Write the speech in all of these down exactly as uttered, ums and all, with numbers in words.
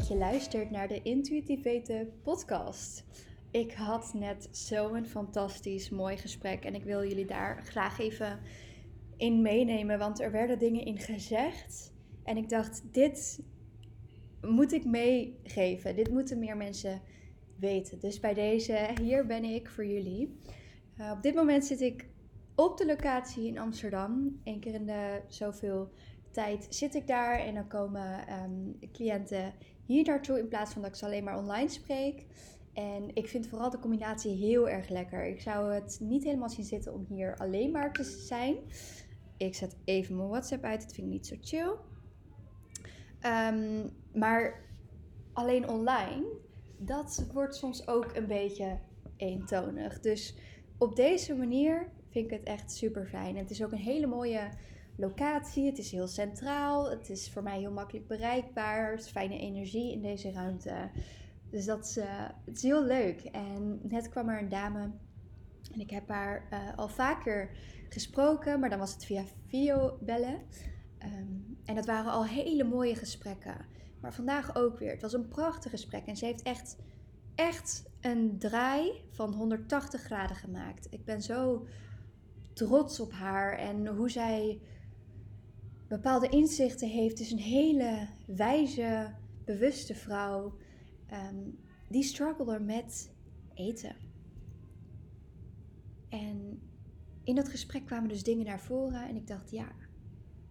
dat je luistert naar de Intuïtivate podcast. Ik had net zo'n fantastisch mooi gesprek en ik wil jullie daar graag even in meenemen, want er werden dingen in gezegd en ik dacht, dit moet ik meegeven, dit moeten meer mensen weten. Dus bij deze, hier ben ik voor jullie. Uh, op dit moment zit ik op de locatie in Amsterdam, één keer in de zoveel tijd zit ik daar en dan komen um, cliënten hier naartoe in plaats van dat ik ze alleen maar online spreek. En ik vind vooral de combinatie heel erg lekker. Ik zou het niet helemaal zien zitten om hier alleen maar te zijn. Ik zet even mijn WhatsApp uit, dat vind ik niet zo chill. Um, maar alleen online, dat wordt soms ook een beetje eentonig. Dus op deze manier vind ik het echt super fijn. Het is ook een hele mooie locatie, het is heel centraal, het is voor mij heel makkelijk bereikbaar, het is fijne energie in deze ruimte. Dus dat is, uh, het is heel leuk. En net kwam er een dame en ik heb haar uh, al vaker gesproken, maar dan was het via videobellen. Um, en dat waren al hele mooie gesprekken. Maar vandaag ook weer. Het was een prachtig gesprek en ze heeft echt, echt een draai van honderdtachtig graden gemaakt. Ik ben zo trots op haar en hoe zij bepaalde inzichten heeft. Het is een hele wijze, bewuste vrouw. Um, die struggelen met eten. En in dat gesprek kwamen dus dingen naar voren en ik dacht, ja,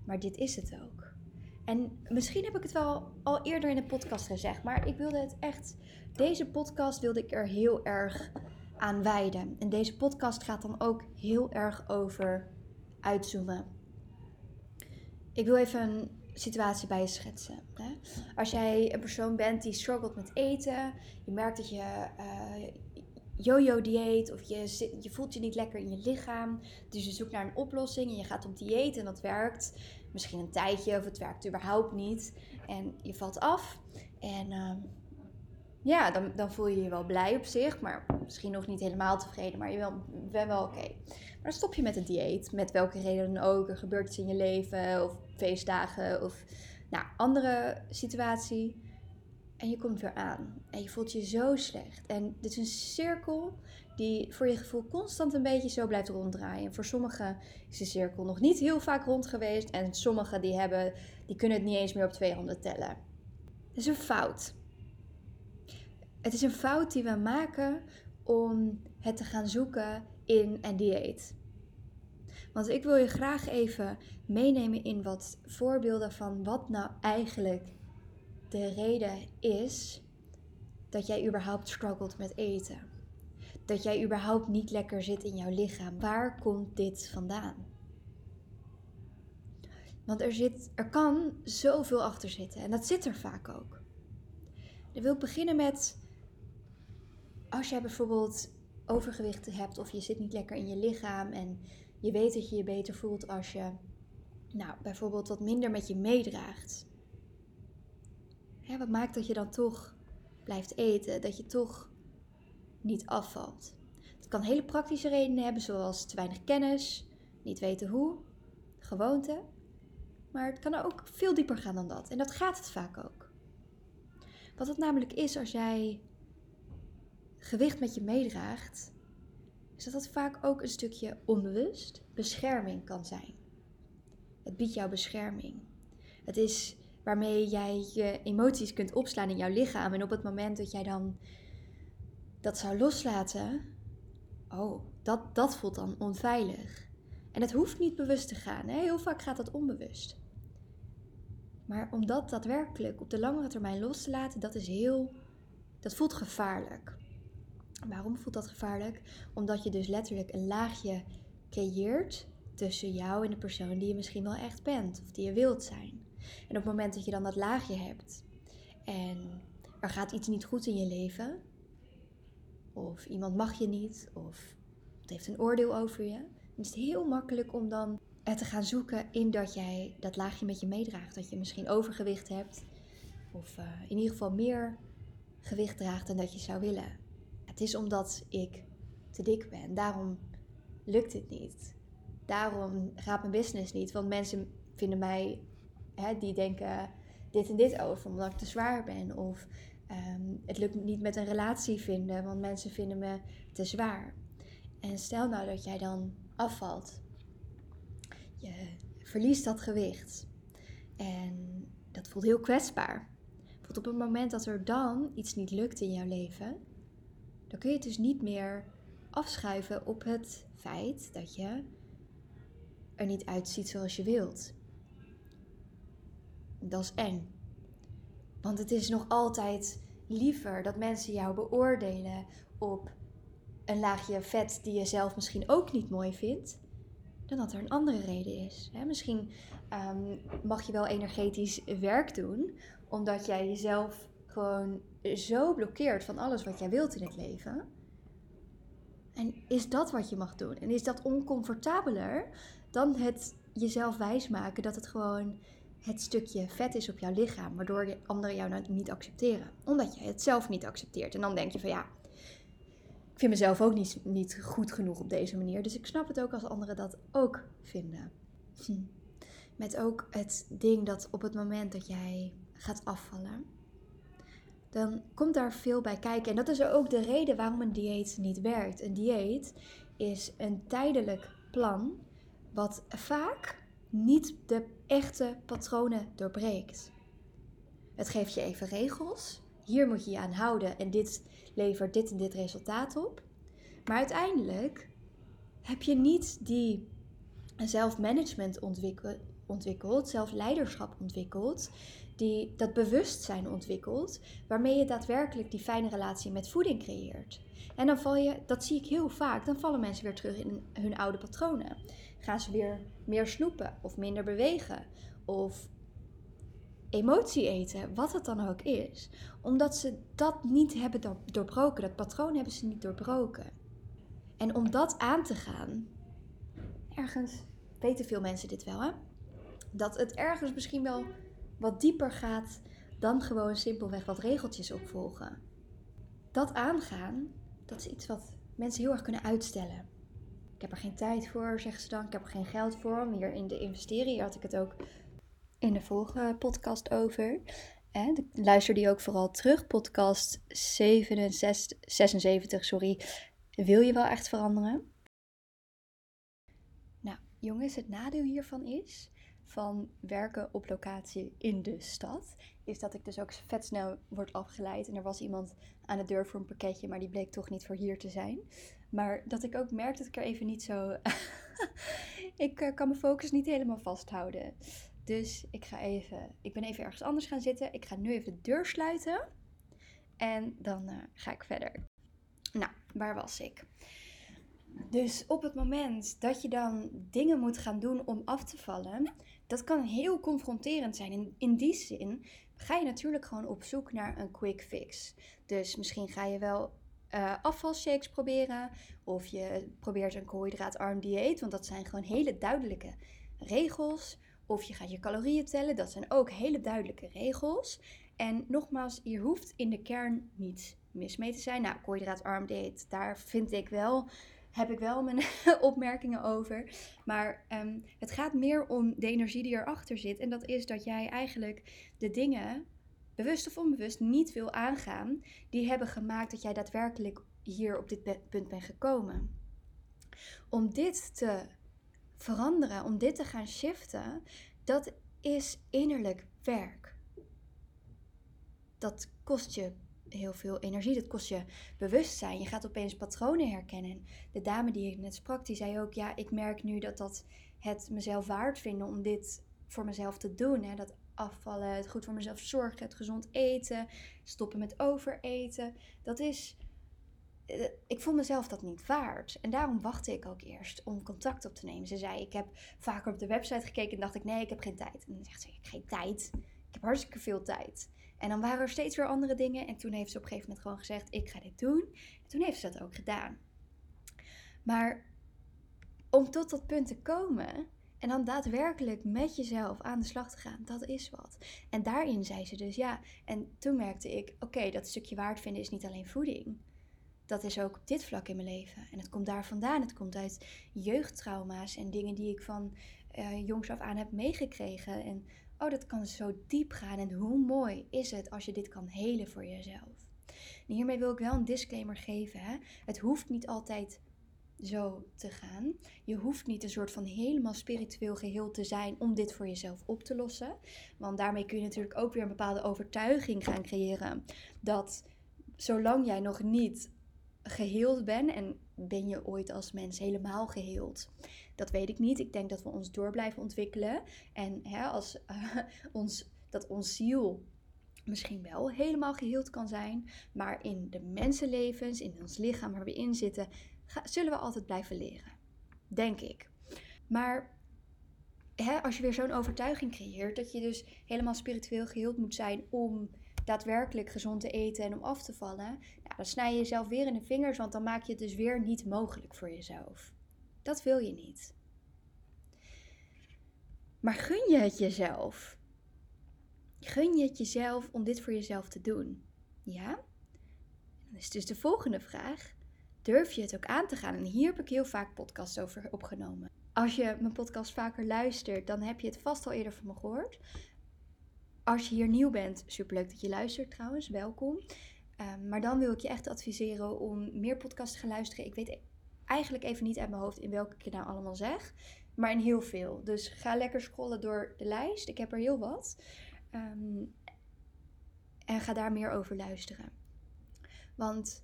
maar dit is het ook. En misschien heb ik het wel al eerder in de podcast gezegd, maar ik wilde het echt, deze podcast wilde ik er heel erg aan wijden. En deze podcast gaat dan ook heel erg over uitzoomen. Ik wil even situatie bij je schetsen. Hè? Als jij een persoon bent die struggelt met eten, je merkt dat je uh, yo-yo-dieet of je, je voelt je niet lekker in je lichaam, dus je zoekt naar een oplossing en je gaat op dieet en dat werkt misschien een tijdje of het werkt überhaupt niet en je valt af en uh, ja, dan, dan voel je je wel blij op zich, maar misschien nog niet helemaal tevreden, maar je bent wel, wel oké. Okay. Maar dan stop je met een dieet, met welke reden dan ook, er gebeurt iets in je leven of feestdagen of nou, andere situatie. En je komt weer aan. En je voelt je zo slecht. En dit is een cirkel die voor je gevoel constant een beetje zo blijft ronddraaien. En voor sommigen is de cirkel nog niet heel vaak rond geweest. En sommigen die, hebben, die kunnen het niet eens meer op twee handen tellen. Het is een fout. Het is een fout die we maken om het te gaan zoeken in een dieet. Want ik wil je graag even meenemen in wat voorbeelden van wat nou eigenlijk de reden is dat jij überhaupt struggelt met eten. Dat jij überhaupt niet lekker zit in jouw lichaam. Waar komt dit vandaan? Want er, zit, er kan zoveel achter zitten en dat zit er vaak ook. Dan wil ik beginnen met, als jij bijvoorbeeld overgewicht hebt of je zit niet lekker in je lichaam en je weet dat je je beter voelt als je nou, bijvoorbeeld wat minder met je meedraagt. Ja, wat maakt dat je dan toch blijft eten, dat je toch niet afvalt? Het kan hele praktische redenen hebben, zoals te weinig kennis, niet weten hoe, gewoonte. Maar het kan ook veel dieper gaan dan dat. En dat gaat het vaak ook. Wat het namelijk is als jij gewicht met je meedraagt, is dat dat vaak ook een stukje onbewust bescherming kan zijn. Het biedt jou bescherming. Het is waarmee jij je emoties kunt opslaan in jouw lichaam. En op het moment dat jij dan dat zou loslaten, oh, dat, dat voelt dan onveilig. En het hoeft niet bewust te gaan. Hè? Heel vaak gaat dat onbewust. Maar om dat daadwerkelijk op de langere termijn los te laten, dat is heel, dat voelt gevaarlijk. Waarom voelt dat gevaarlijk? Omdat je dus letterlijk een laagje creëert tussen jou en de persoon die je misschien wel echt bent. Of die je wilt zijn. En op het moment dat je dan dat laagje hebt en er gaat iets niet goed in je leven. Of iemand mag je niet. Of het heeft een oordeel over je. Dan is het heel makkelijk om dan te gaan zoeken in dat jij dat laagje met je meedraagt. Dat je misschien overgewicht hebt. Of in ieder geval meer gewicht draagt dan dat je zou willen. Het is omdat ik te dik ben. Daarom lukt het niet. Daarom gaat mijn business niet. Want mensen vinden mij, hè, die denken, dit en dit over, omdat ik te zwaar ben. Of um, het lukt me niet met een relatie vinden, want mensen vinden me te zwaar. En stel nou dat jij dan afvalt. Je verliest dat gewicht. En dat voelt heel kwetsbaar. Want op het moment dat er dan iets niet lukt in jouw leven, dan kun je het dus niet meer afschuiven op het feit dat je er niet uitziet zoals je wilt. Dat is eng. Want het is nog altijd liever dat mensen jou beoordelen op een laagje vet die je zelf misschien ook niet mooi vindt, dan dat er een andere reden is. He, misschien um, mag je wel energetisch werk doen, omdat jij jezelf gewoon zo blokkeert van alles wat jij wilt in het leven. En is dat wat je mag doen? En is dat oncomfortabeler dan het jezelf wijsmaken dat het gewoon het stukje vet is op jouw lichaam, waardoor anderen jou niet accepteren. Omdat jij het zelf niet accepteert. En dan denk je van ja, ik vind mezelf ook niet, niet goed genoeg op deze manier. Dus ik snap het ook als anderen dat ook vinden. Hm. Met ook het ding dat op het moment dat jij gaat afvallen, dan komt daar veel bij kijken. En dat is ook de reden waarom een dieet niet werkt. Een dieet is een tijdelijk plan wat vaak niet de echte patronen doorbreekt. Het geeft je even regels. Hier moet je je aan houden en dit levert dit en dit resultaat op. Maar uiteindelijk heb je niet die zelfmanagement ontwikkeld, ontwikkeld zelfleiderschap ontwikkeld, die dat bewustzijn ontwikkelt, waarmee je daadwerkelijk die fijne relatie met voeding creëert. En dan val je, dat zie ik heel vaak, dan vallen mensen weer terug in hun oude patronen. Gaan ze weer meer snoepen of minder bewegen of emotie eten, wat het dan ook is. Omdat ze dat niet hebben doorbroken, dat patroon hebben ze niet doorbroken. En om dat aan te gaan, ergens weten veel mensen dit wel, hè? Dat het ergens misschien wel wat dieper gaat dan gewoon simpelweg wat regeltjes opvolgen. Dat aangaan, dat is iets wat mensen heel erg kunnen uitstellen. Ik heb er geen tijd voor, zeggen ze dan. Ik heb er geen geld voor om hierin te investeren. Hier had ik het ook in de vorige podcast over. En luister die ook vooral terug. Podcast zesenzeventig, sorry. Wil je wel echt veranderen? Nou, jongens, het nadeel hiervan is van werken op locatie in de stad, is dat ik dus ook vet snel word afgeleid. En er was iemand aan de deur voor een pakketje, maar die bleek toch niet voor hier te zijn. Maar dat ik ook merk dat ik er even niet zo... ik kan mijn focus niet helemaal vasthouden. Dus ik ga even... Ik ben even ergens anders gaan zitten. Ik ga nu even de deur sluiten. En dan uh, ga ik verder. Nou, waar was ik? Dus op het moment dat je dan dingen moet gaan doen om af te vallen, dat kan heel confronterend zijn. In, in die zin ga je natuurlijk gewoon op zoek naar een quick fix. Dus misschien ga je wel uh, afvalshakes proberen. Of je probeert een koolhydraatarm dieet, want dat zijn gewoon hele duidelijke regels. Of je gaat je calorieën tellen, dat zijn ook hele duidelijke regels. En nogmaals, hier hoeft in de kern niets mis mee te zijn. Nou, koolhydraatarm dieet, daar vind ik wel... heb ik wel mijn opmerkingen over. Maar um, het gaat meer om de energie die erachter zit. En dat is dat jij eigenlijk de dingen, bewust of onbewust, niet wil aangaan. Die hebben gemaakt dat jij daadwerkelijk hier op dit be- punt bent gekomen. Om dit te veranderen, om dit te gaan shiften, dat is innerlijk werk. Dat kost je heel veel energie, dat kost je bewustzijn. Je gaat opeens patronen herkennen. De dame die ik net sprak, die zei ook, ja, ik merk nu dat dat het mezelf waard vinden om dit voor mezelf te doen. Hè? Dat afvallen, het goed voor mezelf zorgen, het gezond eten, stoppen met overeten. Dat is, ik vond mezelf dat niet waard. En daarom wachtte ik ook eerst om contact op te nemen. Ze zei, ik heb vaker op de website gekeken en dacht ik, nee, ik heb geen tijd. En dan zegt ze, ik heb geen tijd. Ik heb hartstikke veel tijd. En dan waren er steeds weer andere dingen. En toen heeft ze op een gegeven moment gewoon gezegd, ik ga dit doen. En toen heeft ze dat ook gedaan. Maar om tot dat punt te komen en dan daadwerkelijk met jezelf aan de slag te gaan, dat is wat. En daarin zei ze dus ja. En toen merkte ik, oké, okay, dat stukje waard vinden is niet alleen voeding. Dat is ook op dit vlak in mijn leven. En het komt daar vandaan. Het komt uit jeugdtrauma's en dingen die ik van uh, jongs af aan heb meegekregen. En oh, dat kan zo diep gaan en hoe mooi is het als je dit kan helen voor jezelf. En hiermee wil ik wel een disclaimer geven, hè? Het hoeft niet altijd zo te gaan. Je hoeft niet een soort van helemaal spiritueel geheel te zijn om dit voor jezelf op te lossen. Want daarmee kun je natuurlijk ook weer een bepaalde overtuiging gaan creëren. Dat zolang jij nog niet geheeld bent, en ben je ooit als mens helemaal geheeld? Dat weet ik niet. Ik denk dat we ons door blijven ontwikkelen. En hè, als, uh, ons, dat ons ziel misschien wel helemaal geheeld kan zijn. Maar in de mensenlevens, in ons lichaam waar we in zitten, Ga, zullen we altijd blijven leren, denk ik. Maar hè, als je weer zo'n overtuiging creëert, dat je dus helemaal spiritueel geheeld moet zijn om daadwerkelijk gezond te eten en om af te vallen, nou, dan snij je jezelf weer in de vingers, want dan maak je het dus weer niet mogelijk voor jezelf. Dat wil je niet. Maar gun je het jezelf? Gun je het jezelf om dit voor jezelf te doen? Ja? Dan is dus de volgende vraag: durf je het ook aan te gaan? En hier heb ik heel vaak podcasts over opgenomen. Als je mijn podcast vaker luistert, dan heb je het vast al eerder van me gehoord. Als je hier nieuw bent, superleuk dat je luistert trouwens, welkom. Um, maar dan wil ik je echt adviseren om meer podcasts te gaan luisteren. Ik weet eigenlijk even niet uit mijn hoofd in welke ik het nou allemaal zeg, maar in heel veel. Dus ga lekker scrollen door de lijst, ik heb er heel wat. Um, en ga daar meer over luisteren. Want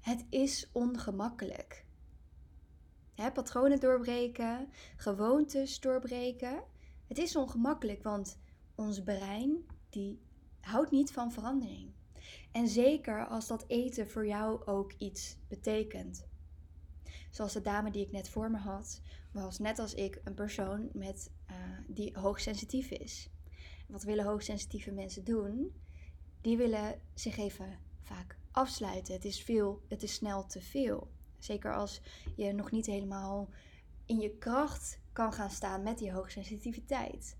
het is ongemakkelijk. Hè, patronen doorbreken, gewoontes doorbreken. Het is ongemakkelijk, want ons brein die houdt niet van verandering. En zeker als dat eten voor jou ook iets betekent. Zoals de dame die ik net voor me had, was net als ik een persoon met, uh, die hoogsensitief is. Wat willen hoogsensitieve mensen doen? Die willen zich even vaak afsluiten. Het is veel, het is snel te veel. Zeker als je nog niet helemaal in je kracht kan gaan staan met die hoogsensitiviteit.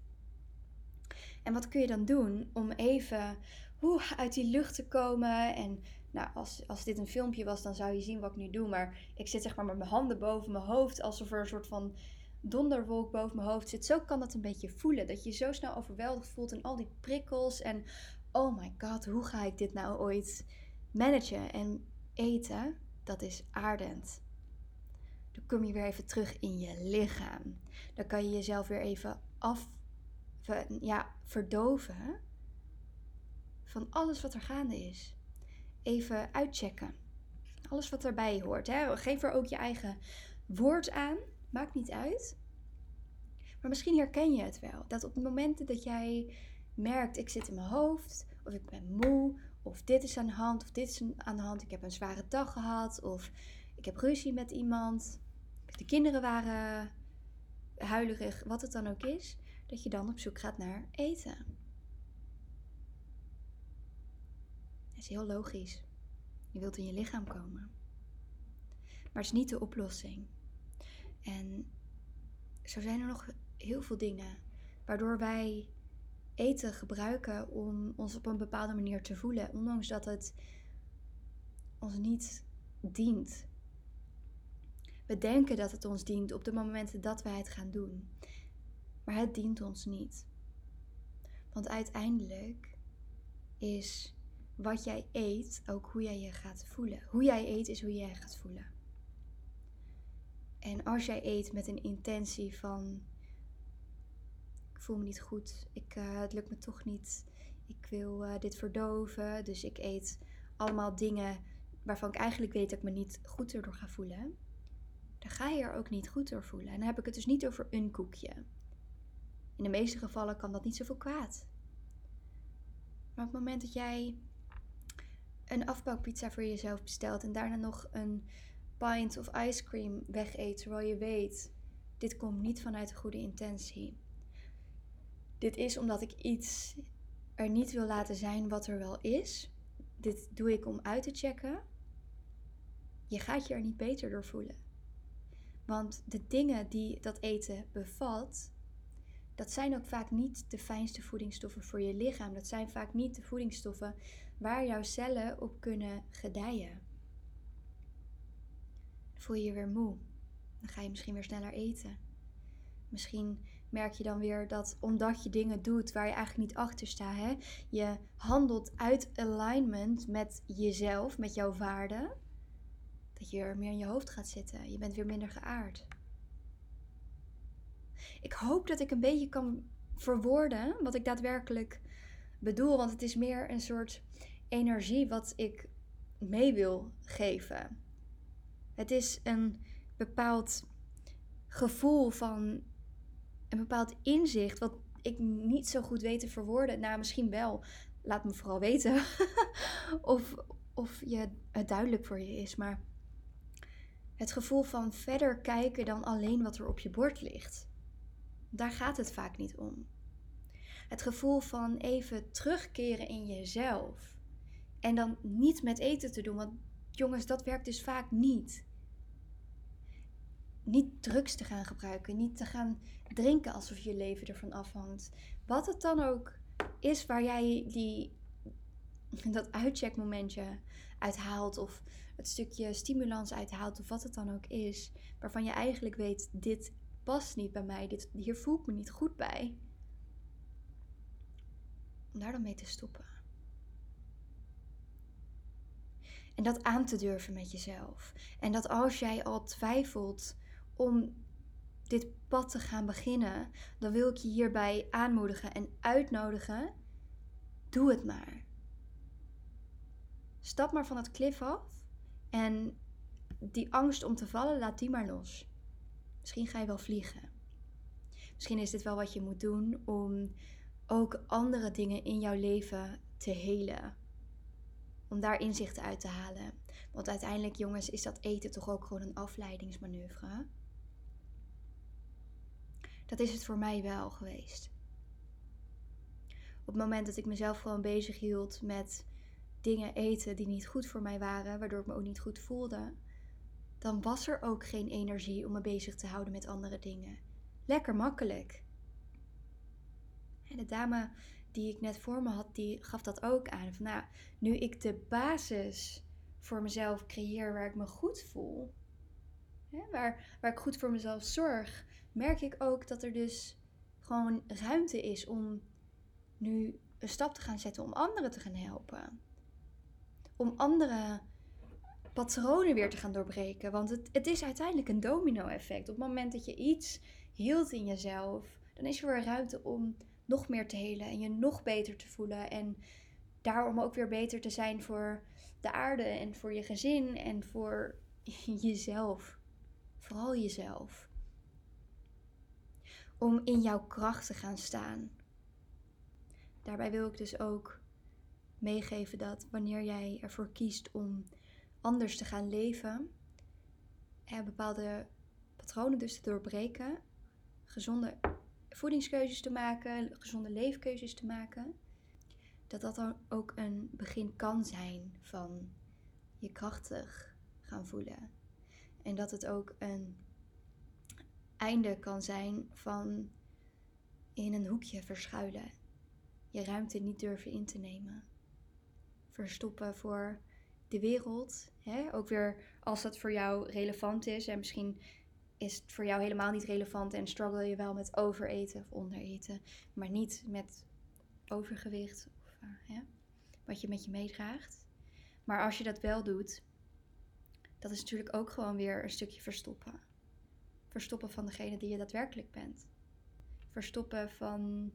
En wat kun je dan doen om even oeh, uit die lucht te komen? En nou, als, als dit een filmpje was, dan zou je zien wat ik nu doe. Maar ik zit zeg maar met mijn handen boven mijn hoofd, alsof er een soort van donderwolk boven mijn hoofd zit. Zo kan dat een beetje voelen, dat je je zo snel overweldigd voelt en al die prikkels. En oh my god, hoe ga ik dit nou ooit managen? En eten, dat is aardend. Dan kom je weer even terug in je lichaam. Dan kan je jezelf weer even af, ja, verdoven van alles wat er gaande is. Even uitchecken. Alles wat erbij hoort. Hè? Geef er ook je eigen woord aan. Maakt niet uit. Maar misschien herken je het wel. Dat op de momenten dat jij merkt, ik zit in mijn hoofd, of ik ben moe, of dit is aan de hand, of dit is aan de hand, ik heb een zware dag gehad, of ik heb ruzie met iemand, de kinderen waren huilerig, wat het dan ook is, dat je dan op zoek gaat naar eten. Dat is heel logisch. Je wilt in je lichaam komen. Maar het is niet de oplossing. En zo zijn er nog heel veel dingen waardoor wij eten gebruiken om ons op een bepaalde manier te voelen, ondanks dat het ons niet dient. We denken dat het ons dient op de momenten dat wij het gaan doen, maar het dient ons niet. Want uiteindelijk is wat jij eet ook hoe jij je gaat voelen. Hoe jij eet is hoe jij gaat voelen. En als jij eet met een intentie van: ik voel me niet goed, ik, uh, het lukt me toch niet, ik wil uh, dit verdoven, dus ik eet allemaal dingen waarvan ik eigenlijk weet dat ik me niet goed erdoor ga voelen, dan ga je er ook niet goed door voelen. En dan heb ik het dus niet over een koekje. In de meeste gevallen kan dat niet zoveel kwaad. Maar op het moment dat jij een afbouwpizza voor jezelf bestelt en daarna nog een pint of ice cream wegeet, terwijl je weet, dit komt niet vanuit een goede intentie. Dit is omdat ik iets er niet wil laten zijn wat er wel is. Dit doe ik om uit te checken. Je gaat je er niet beter door voelen. Want de dingen die dat eten bevat, dat zijn ook vaak niet de fijnste voedingsstoffen voor je lichaam. Dat zijn vaak niet de voedingsstoffen waar jouw cellen op kunnen gedijen. Dan voel je je weer moe. Dan ga je misschien weer sneller eten. Misschien merk je dan weer dat omdat je dingen doet waar je eigenlijk niet achter staat, hè, je handelt uit alignment met jezelf, met jouw waarden, dat je er meer in je hoofd gaat zitten. Je bent weer minder geaard. Ik hoop dat ik een beetje kan verwoorden wat ik daadwerkelijk bedoel, want het is meer een soort energie wat ik mee wil geven. Het is een bepaald gevoel van een bepaald inzicht wat ik niet zo goed weet te verwoorden. Nou, misschien wel. Laat me vooral weten of, of je, het duidelijk voor je is. Maar het gevoel van verder kijken dan alleen wat er op je bord ligt. Daar gaat het vaak niet om. Het gevoel van even terugkeren in jezelf. En dan niet met eten te doen. Want jongens, dat werkt dus vaak niet. Niet drugs te gaan gebruiken. Niet te gaan drinken alsof je leven ervan afhangt. Wat het dan ook is waar jij die, dat uitcheckmomentje uithaalt. Of het stukje stimulans uithaalt. Of wat het dan ook is. Waarvan je eigenlijk weet, dit past niet bij mij. Dit, hier voel ik me niet goed bij. Om daar dan mee te stoppen. En dat aan te durven met jezelf. En dat als jij al twijfelt om dit pad te gaan beginnen, dan wil ik je hierbij aanmoedigen en uitnodigen. Doe het maar. Stap maar van het klif af. En die angst om te vallen, laat die maar los. Misschien ga je wel vliegen. Misschien is dit wel wat je moet doen om ook andere dingen in jouw leven te helen. Om daar inzichten uit te halen. Want uiteindelijk, jongens, is dat eten toch ook gewoon een afleidingsmanoeuvre? Dat is het voor mij wel geweest. Op het moment dat ik mezelf gewoon bezig hield met dingen eten die niet goed voor mij waren, waardoor ik me ook niet goed voelde, dan was er ook geen energie om me bezig te houden met andere dingen. Lekker makkelijk. En de dame die ik net voor me had, die gaf dat ook aan. Van, nou, nu ik de basis voor mezelf creëer waar ik me goed voel, hè, waar, waar ik goed voor mezelf zorg, merk ik ook dat er dus gewoon ruimte is om nu een stap te gaan zetten om anderen te gaan helpen. Om andere patronen weer te gaan doorbreken. Want het, het is uiteindelijk een domino-effect. Op het moment dat je iets hield in jezelf, dan is er weer ruimte om nog meer te helen en je nog beter te voelen. En daarom ook weer beter te zijn voor de aarde en voor je gezin en voor jezelf. Vooral jezelf. Om in jouw kracht te gaan staan. Daarbij wil ik dus ook meegeven dat wanneer jij ervoor kiest om anders te gaan leven, en bepaalde patronen dus te doorbreken, gezonde voedingskeuzes te maken, gezonde leefkeuzes te maken, dat dat dan ook een begin kan zijn van je krachtig gaan voelen. En dat het ook een einde kan zijn van in een hoekje verschuilen, je ruimte niet durven in te nemen, verstoppen voor de wereld, hè? Ook weer als dat voor jou relevant is en misschien is het voor jou helemaal niet relevant en struggle je wel met overeten of ondereten, maar niet met overgewicht of uh, ja, wat je met je meedraagt. Maar als je dat wel doet, dat is natuurlijk ook gewoon weer een stukje verstoppen. Verstoppen van degene die je daadwerkelijk bent. Verstoppen van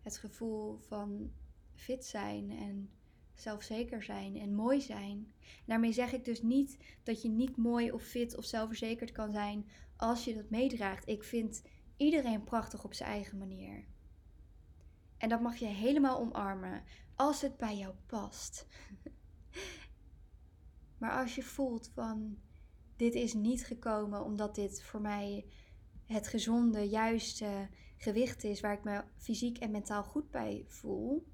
het gevoel van fit zijn en zelfzeker zijn en mooi zijn. Daarmee zeg ik dus niet dat je niet mooi of fit of zelfverzekerd kan zijn als je dat meedraagt. Ik vind iedereen prachtig op zijn eigen manier. En dat mag je helemaal omarmen als het bij jou past. Maar als je voelt van dit is niet gekomen omdat dit voor mij het gezonde, juiste gewicht is waar ik me fysiek en mentaal goed bij voel.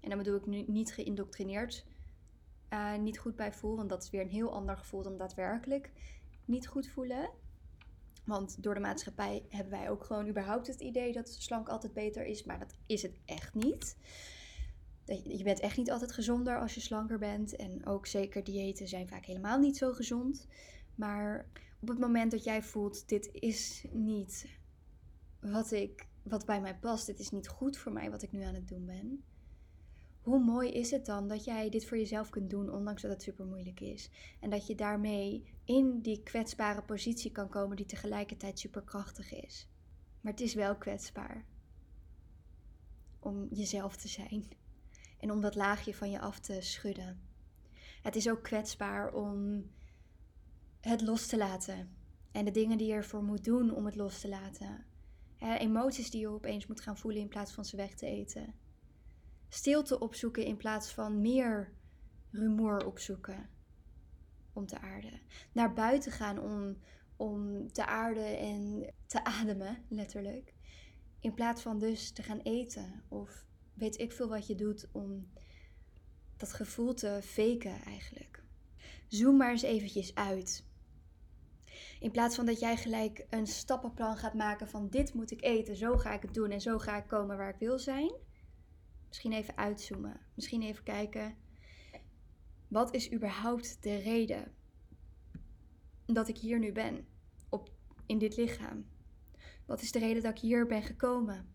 En dan bedoel ik nu niet geïndoctrineerd, uh, niet goed bij voel. Want dat is weer een heel ander gevoel dan daadwerkelijk niet goed voelen. Want door de maatschappij hebben wij ook gewoon überhaupt het idee dat slank altijd beter is. Maar dat is het echt niet. Je bent echt niet altijd gezonder als je slanker bent. En ook zeker diëten zijn vaak helemaal niet zo gezond. Maar op het moment dat jij voelt, dit is niet wat, ik, wat bij mij past. Dit is niet goed voor mij wat ik nu aan het doen ben. Hoe mooi is het dan dat jij dit voor jezelf kunt doen, ondanks dat het super moeilijk is. En dat je daarmee in die kwetsbare positie kan komen die tegelijkertijd super krachtig is. Maar het is wel kwetsbaar om jezelf te zijn en om dat laagje van je af te schudden. Het is ook kwetsbaar om het los te laten en de dingen die je ervoor moet doen om het los te laten. Emoties die je opeens moet gaan voelen in plaats van ze weg te eten. Stilte opzoeken in plaats van meer rumoer opzoeken om te aarden. Naar buiten gaan om, om te aarden en te ademen, letterlijk. In plaats van dus te gaan eten of weet ik veel wat je doet om dat gevoel te faken eigenlijk. Zoom maar eens eventjes uit. In plaats van dat jij gelijk een stappenplan gaat maken van dit moet ik eten, zo ga ik het doen en zo ga ik komen waar ik wil zijn. Misschien even uitzoomen. Misschien even kijken. Wat is überhaupt de reden dat ik hier nu ben? Op, in dit lichaam. Wat is de reden dat ik hier ben gekomen?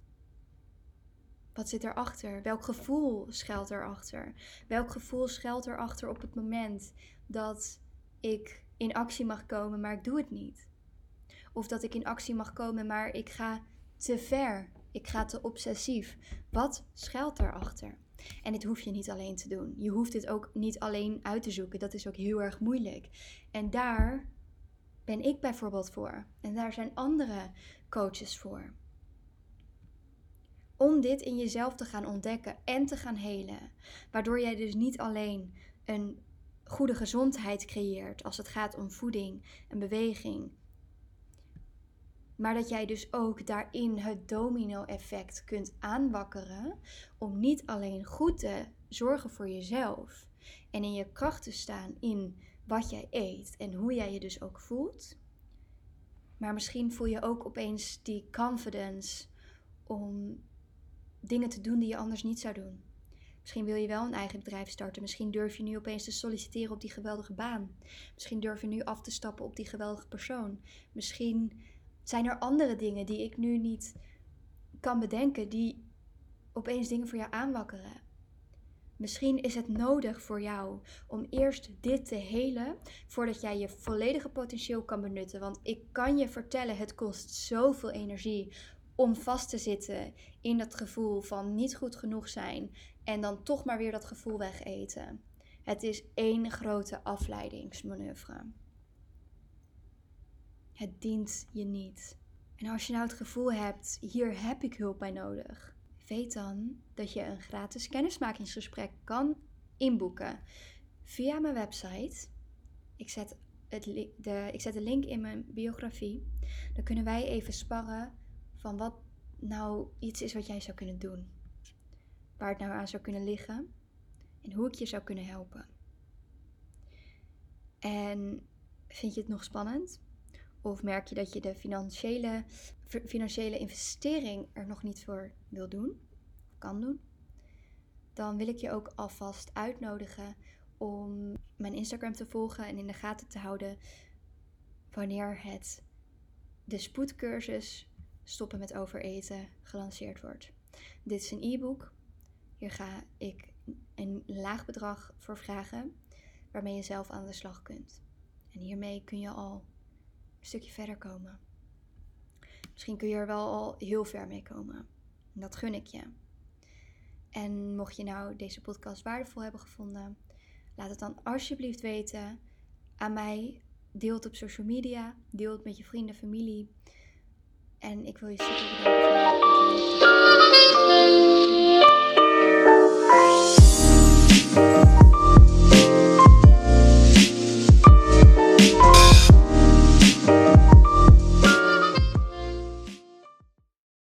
Wat zit erachter? Welk gevoel schuilt erachter? Welk gevoel schuilt erachter op het moment dat ik in actie mag komen, maar ik doe het niet? Of dat ik in actie mag komen, maar ik ga te ver. Ik ga te obsessief. Wat schuilt daarachter? En dit hoef je niet alleen te doen. Je hoeft dit ook niet alleen uit te zoeken. Dat is ook heel erg moeilijk. En daar ben ik bijvoorbeeld voor. En daar zijn andere coaches voor. Om dit in jezelf te gaan ontdekken en te gaan helen. Waardoor jij dus niet alleen een goede gezondheid creëert als het gaat om voeding en beweging. Maar dat jij dus ook daarin het domino-effect kunt aanwakkeren om niet alleen goed te zorgen voor jezelf en in je kracht te staan in wat jij eet en hoe jij je dus ook voelt. Maar misschien voel je ook opeens die confidence om dingen te doen die je anders niet zou doen. Misschien wil je wel een eigen bedrijf starten. Misschien durf je nu opeens te solliciteren op die geweldige baan. Misschien durf je nu af te stappen op die geweldige persoon. Misschien zijn er andere dingen die ik nu niet kan bedenken, die opeens dingen voor jou aanwakkeren. Misschien is het nodig voor jou om eerst dit te helen, voordat jij je volledige potentieel kan benutten. Want ik kan je vertellen, het kost zoveel energie om vast te zitten in dat gevoel van niet goed genoeg zijn en dan toch maar weer dat gevoel wegeten. Het is één grote afleidingsmanoeuvre. Het dient je niet. En als je nou het gevoel hebt, hier heb ik hulp bij nodig. Weet dan dat je een gratis kennismakingsgesprek kan inboeken via mijn website. Ik zet, het li- de, ik zet de link in mijn biografie. Dan kunnen wij even sparren van wat nou iets is wat jij zou kunnen doen. Waar het nou aan zou kunnen liggen. En hoe ik je zou kunnen helpen. En vind je het nog spannend? Of merk je dat je de financiële, financiële investering er nog niet voor wil doen, kan doen. Dan wil ik je ook alvast uitnodigen om mijn Instagram te volgen en in de gaten te houden wanneer het de spoedcursus Stoppen met Overeten gelanceerd wordt. Dit is een e-book. Hier ga ik een laag bedrag voor vragen waarmee je zelf aan de slag kunt. En hiermee kun je al een stukje verder komen. Misschien kun je er wel al heel ver mee komen. En dat gun ik je. En mocht je nou deze podcast waardevol hebben gevonden, laat het dan alsjeblieft weten aan mij. Deel het op social media. Deel het met je vrienden, familie. En ik wil je super bedanken.